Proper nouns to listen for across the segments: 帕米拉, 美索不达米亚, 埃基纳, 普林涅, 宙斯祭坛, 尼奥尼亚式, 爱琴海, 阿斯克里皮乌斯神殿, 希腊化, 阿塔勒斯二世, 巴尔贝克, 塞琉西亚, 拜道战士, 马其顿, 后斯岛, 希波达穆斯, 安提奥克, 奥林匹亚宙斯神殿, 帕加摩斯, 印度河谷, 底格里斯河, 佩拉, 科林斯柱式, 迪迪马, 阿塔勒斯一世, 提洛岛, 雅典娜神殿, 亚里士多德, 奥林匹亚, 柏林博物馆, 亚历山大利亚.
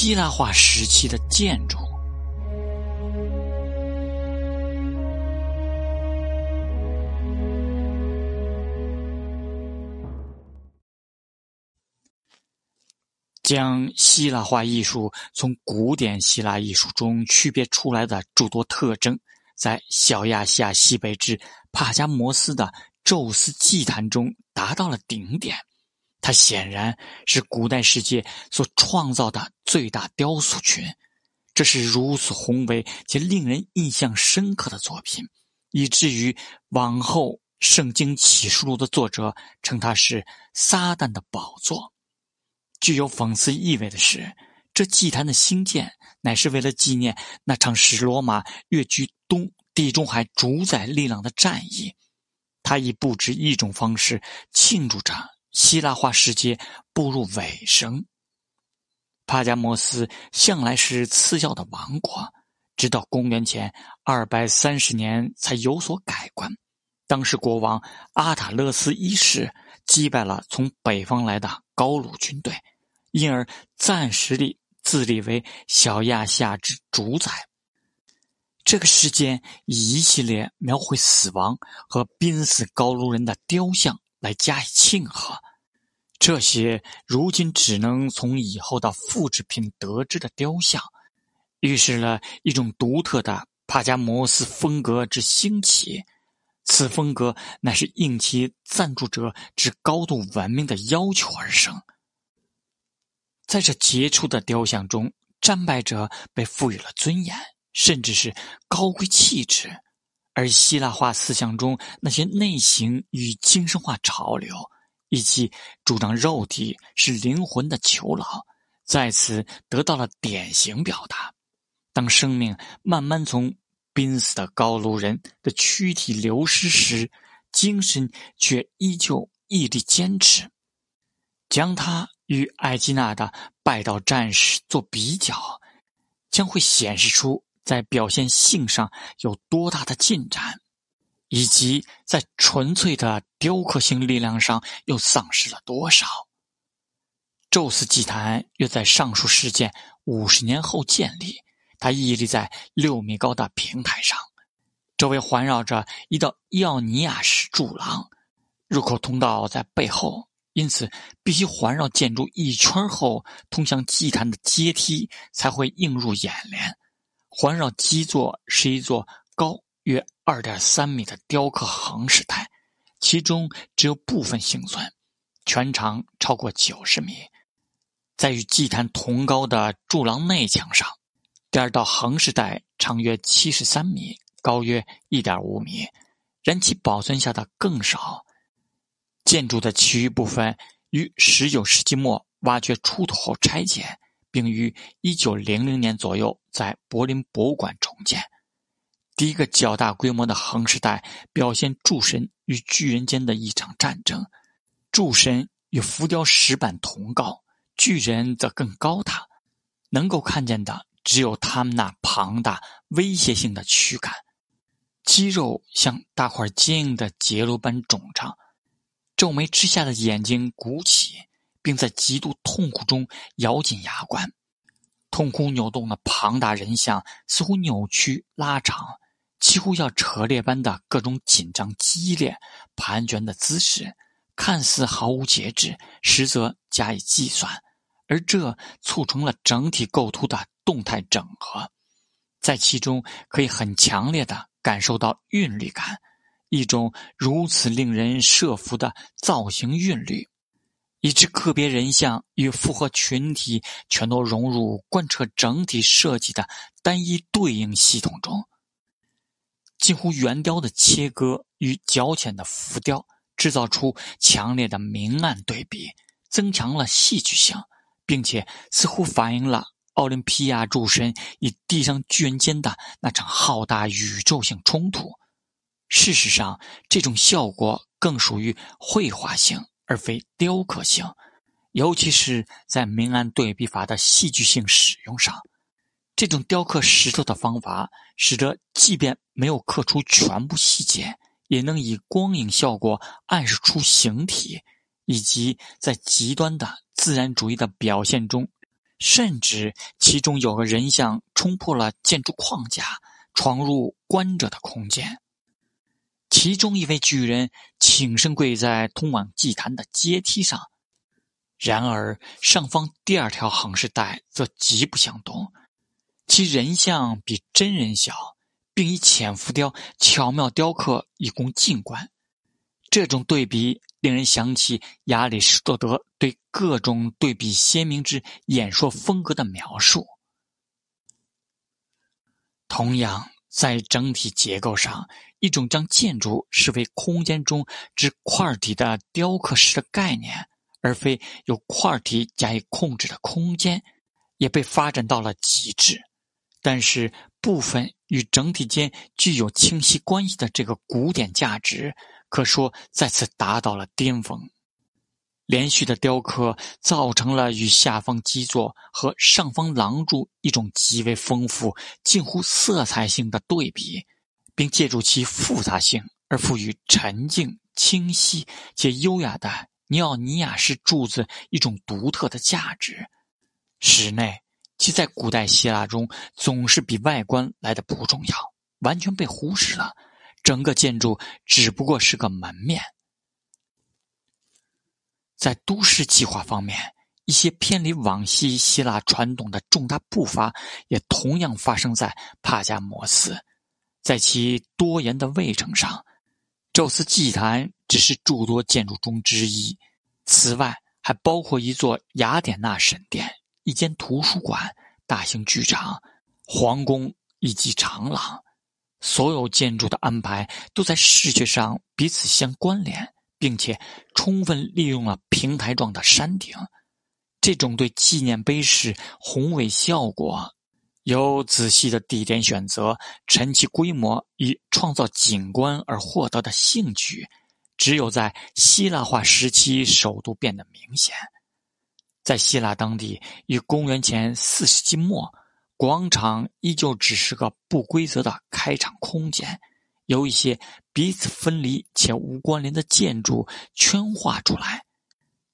希腊化时期的建筑。将希腊化艺术从古典希腊艺术中区别出来的诸多特征，在小亚细亚西北至帕加摩斯的宙斯祭坛中达到了顶点。它显然是古代世界所创造的最大雕塑群，这是如此宏伟且令人印象深刻的作品，以至于往后圣经启示录的作者称它是撒旦的宝座。具有讽刺意味的是，这祭坛的兴建乃是为了纪念那场使罗马跃居东地中海主宰力量的战役。它以不止一种方式庆祝着希腊化世界步入尾声。帕加摩斯向来是赐教的王国，直到公元前230年才有所改观。当时国王阿塔勒斯一世击败了从北方来的高卢军队，因而暂时地自立为小亚细亚之主宰。这个事件以一系列描绘死亡和濒死高卢人的雕像来加以庆贺，这些如今只能从以后的复制品得知的雕像，预示了一种独特的帕加摩斯风格之兴起。此风格乃是应其赞助者之高度文明的要求而生。在这杰出的雕像中，战败者被赋予了尊严，甚至是高贵气质；而希腊化思想中那些内省与精神化潮流，以及主张肉体是灵魂的囚牢，在此得到了典型表达。当生命慢慢从濒死的高卢人的躯体流失时，精神却依旧毅力坚持。将它与埃基纳的拜道战士做比较，将会显示出在表现性上有多大的进展，以及在纯粹的雕刻性力量上又丧失了多少。宙斯祭坛约在上述事件50年后建立，它屹立在6米高的平台上，周围环绕着一道伊奥尼亚式柱廊，入口通道在背后，因此必须环绕建筑一圈后，通向祭坛的阶梯才会映入眼帘。环绕基座是一座高约 2.3 米的雕刻横饰带，其中只有部分幸存，全长超过90米。在与祭坛同高的柱廊内墙上，第二道横饰带长约73米，高约 1.5 米，然其保存下的更少。建筑的其余部分于19世纪末挖掘出土后拆解，并于1900年左右在柏林博物馆重建。第一个较大规模的横饰带表现诸神与巨人间的一场战争，诸神与浮雕石板同高，巨人则更高大，能够看见的只有他们那庞大威胁性的躯干，肌肉像大块坚硬的结露般肿胀，皱眉之下的眼睛鼓起，并在极度痛苦中咬紧牙关。痛苦扭动的庞大人像似乎扭曲拉长，几乎要扯裂般的各种紧张激烈盘旋的姿势，看似毫无节制，实则加以计算，而这促成了整体构图的动态整合。在其中可以很强烈地感受到韵律感，一种如此令人慑服的造型韵律，以致个别人像与复合群体全都融入贯彻整体设计的单一对应系统中。近乎圆雕的切割与较浅的浮雕制造出强烈的明暗对比，增强了戏剧性，并且似乎反映了奥林匹亚诸神与地上巨人间的那场浩大宇宙性冲突。事实上，这种效果更属于绘画性而非雕刻性，尤其是在明暗对比法的戏剧性使用上。这种雕刻石头的方法使得即便没有刻出全部细节，也能以光影效果暗示出形体，以及在极端的自然主义的表现中甚至其中有个人像冲破了建筑框架，闯入观者的空间。其中一位巨人挺身跪在通往祭坛的阶梯上，然而上方第二条行尸带则极不相同，其人像比真人小，并以浅浮雕巧妙雕刻以供近观。这种对比令人想起亚里士多德对各种对比鲜明之演说风格的描述。同样，在整体结构上，一种将建筑视为空间中之块体的雕刻式的概念，而非由块体加以控制的空间，也被发展到了极致。但是部分与整体间具有清晰关系的这个古典价值，可说再次达到了巅峰。连续的雕刻造成了与下方基座和上方廊柱一种极为丰富、近乎色彩性的对比，并借助其复杂性而赋予沉静、清晰且优雅的尼奥尼亚式柱子一种独特的价值。室内其在古代希腊中总是比外观来得不重要，完全被忽视了，整个建筑只不过是个门面。在都市计划方面，一些偏离往昔希腊传统的重大步伐也同样发生在帕加摩斯。在其多元的卫城上，宙斯祭坛只是诸多建筑中之一，此外还包括一座雅典娜神殿、一间图书馆、大型剧场、皇宫以及长廊。所有建筑的安排都在视觉上彼此相关联，并且充分利用了平台状的山顶。这种对纪念碑式宏伟效果由仔细的地点选择、陈其规模与创造景观而获得的兴趣，只有在希腊化时期首度变得明显。在希腊当地，于公元前4世纪末，广场依旧只是个不规则的开场空间，由一些彼此分离且无关联的建筑圈画出来。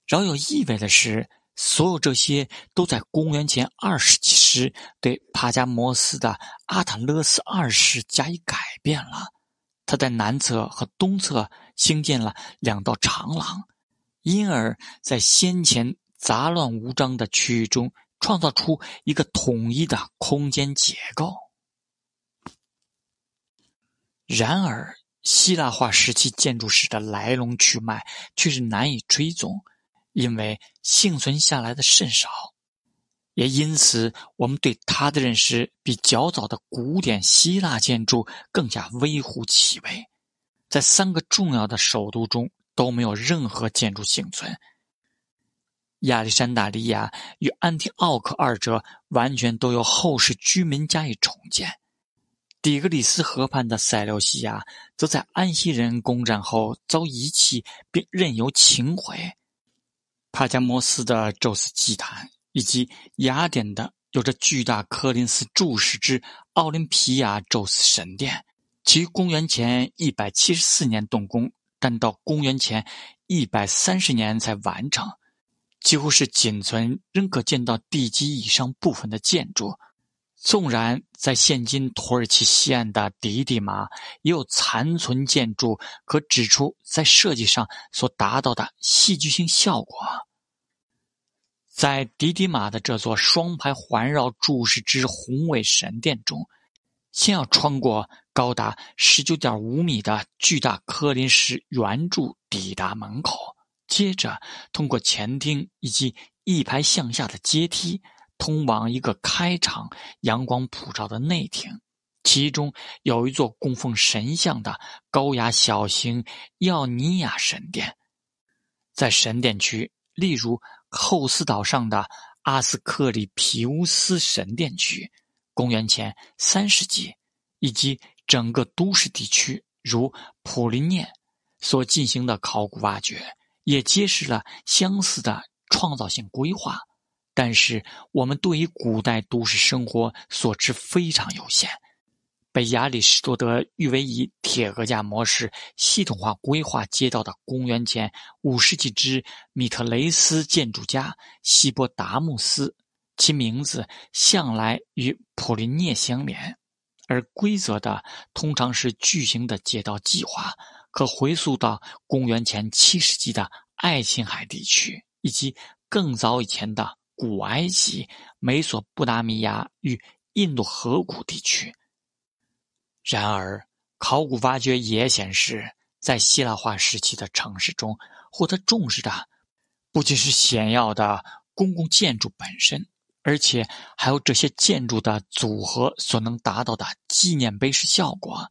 饶有意味的是，所有这些都在公元前20世纪时对帕加摩斯的阿塔勒斯2世加以改变了。他在南侧和东侧兴建了2道长廊，因而在先前杂乱无章的区域中创造出一个统一的空间结构。然而希腊化时期建筑史的来龙去脉却是难以追踪，因为幸存下来的甚少，也因此我们对它的认识比较早的古典希腊建筑更加微乎其微。在3个重要的首都中都没有任何建筑幸存，亚历山大利亚与安提奥克二者完全都由后世居民加以重建。底格里斯河畔的塞琉西亚则在安息人攻占后遭遗弃并任由秦毁。帕加摩斯的宙斯祭坛以及雅典的有着巨大科林斯柱式之奥林匹亚宙斯神殿，其于公元前174年动工，但到公元前130年才完成，几乎是仅存仍可见到地基以上部分的建筑。纵然在现今土耳其西岸的迪迪马也有残存建筑，可指出在设计上所达到的戏剧性效果。在迪迪马的这座双排环绕柱式之宏伟神殿中，先要穿过高达 19.5 米的巨大科林石圆柱抵达门口，接着通过前厅以及一排向下的阶梯通往一个开敞、阳光普照的内厅，其中有一座供奉神像的高雅小型伊奥尼亚神殿。在神殿区，例如后斯岛上的阿斯克里皮乌斯神殿区，公元前3世纪，以及整个都市地区如普林涅所进行的考古挖掘，也揭示了相似的创造性规划，但是我们对于古代都市生活所知非常有限。被亚里士多德誉为以铁格架模式系统化规划街道的公元前5世纪之米特雷斯建筑家希波达穆斯，其名字向来与普林涅相连，而规则的通常是巨型的街道计划，可回溯到公元前7世纪的爱琴海地区，以及更早以前的古埃及、美索不达米亚与印度河谷地区。然而，考古发掘也显示，在希腊化时期的城市中，获得重视的不仅是显要的公共建筑本身，而且还有这些建筑的组合所能达到的纪念碑式效果。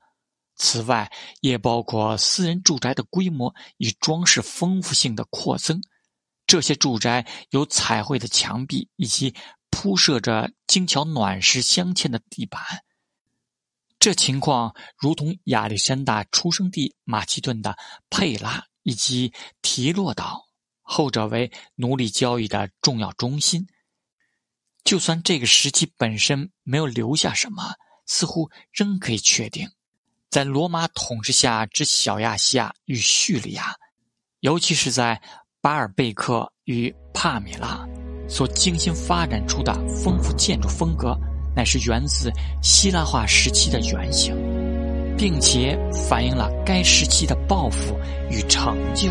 此外，也包括私人住宅的规模与装饰丰富性的扩增。这些住宅有彩绘的墙壁以及铺设着精巧卵石镶嵌的地板。这情况如同亚历山大出生地马其顿的佩拉以及提洛岛，后者为奴隶交易的重要中心。就算这个时期本身没有留下什么，似乎仍可以确定，在罗马统治下之小亚细亚与叙利亚，尤其是在巴尔贝克与帕米拉所精心发展出的丰富建筑风格，乃是源自希腊化时期的原型，并且反映了该时期的抱负与成就。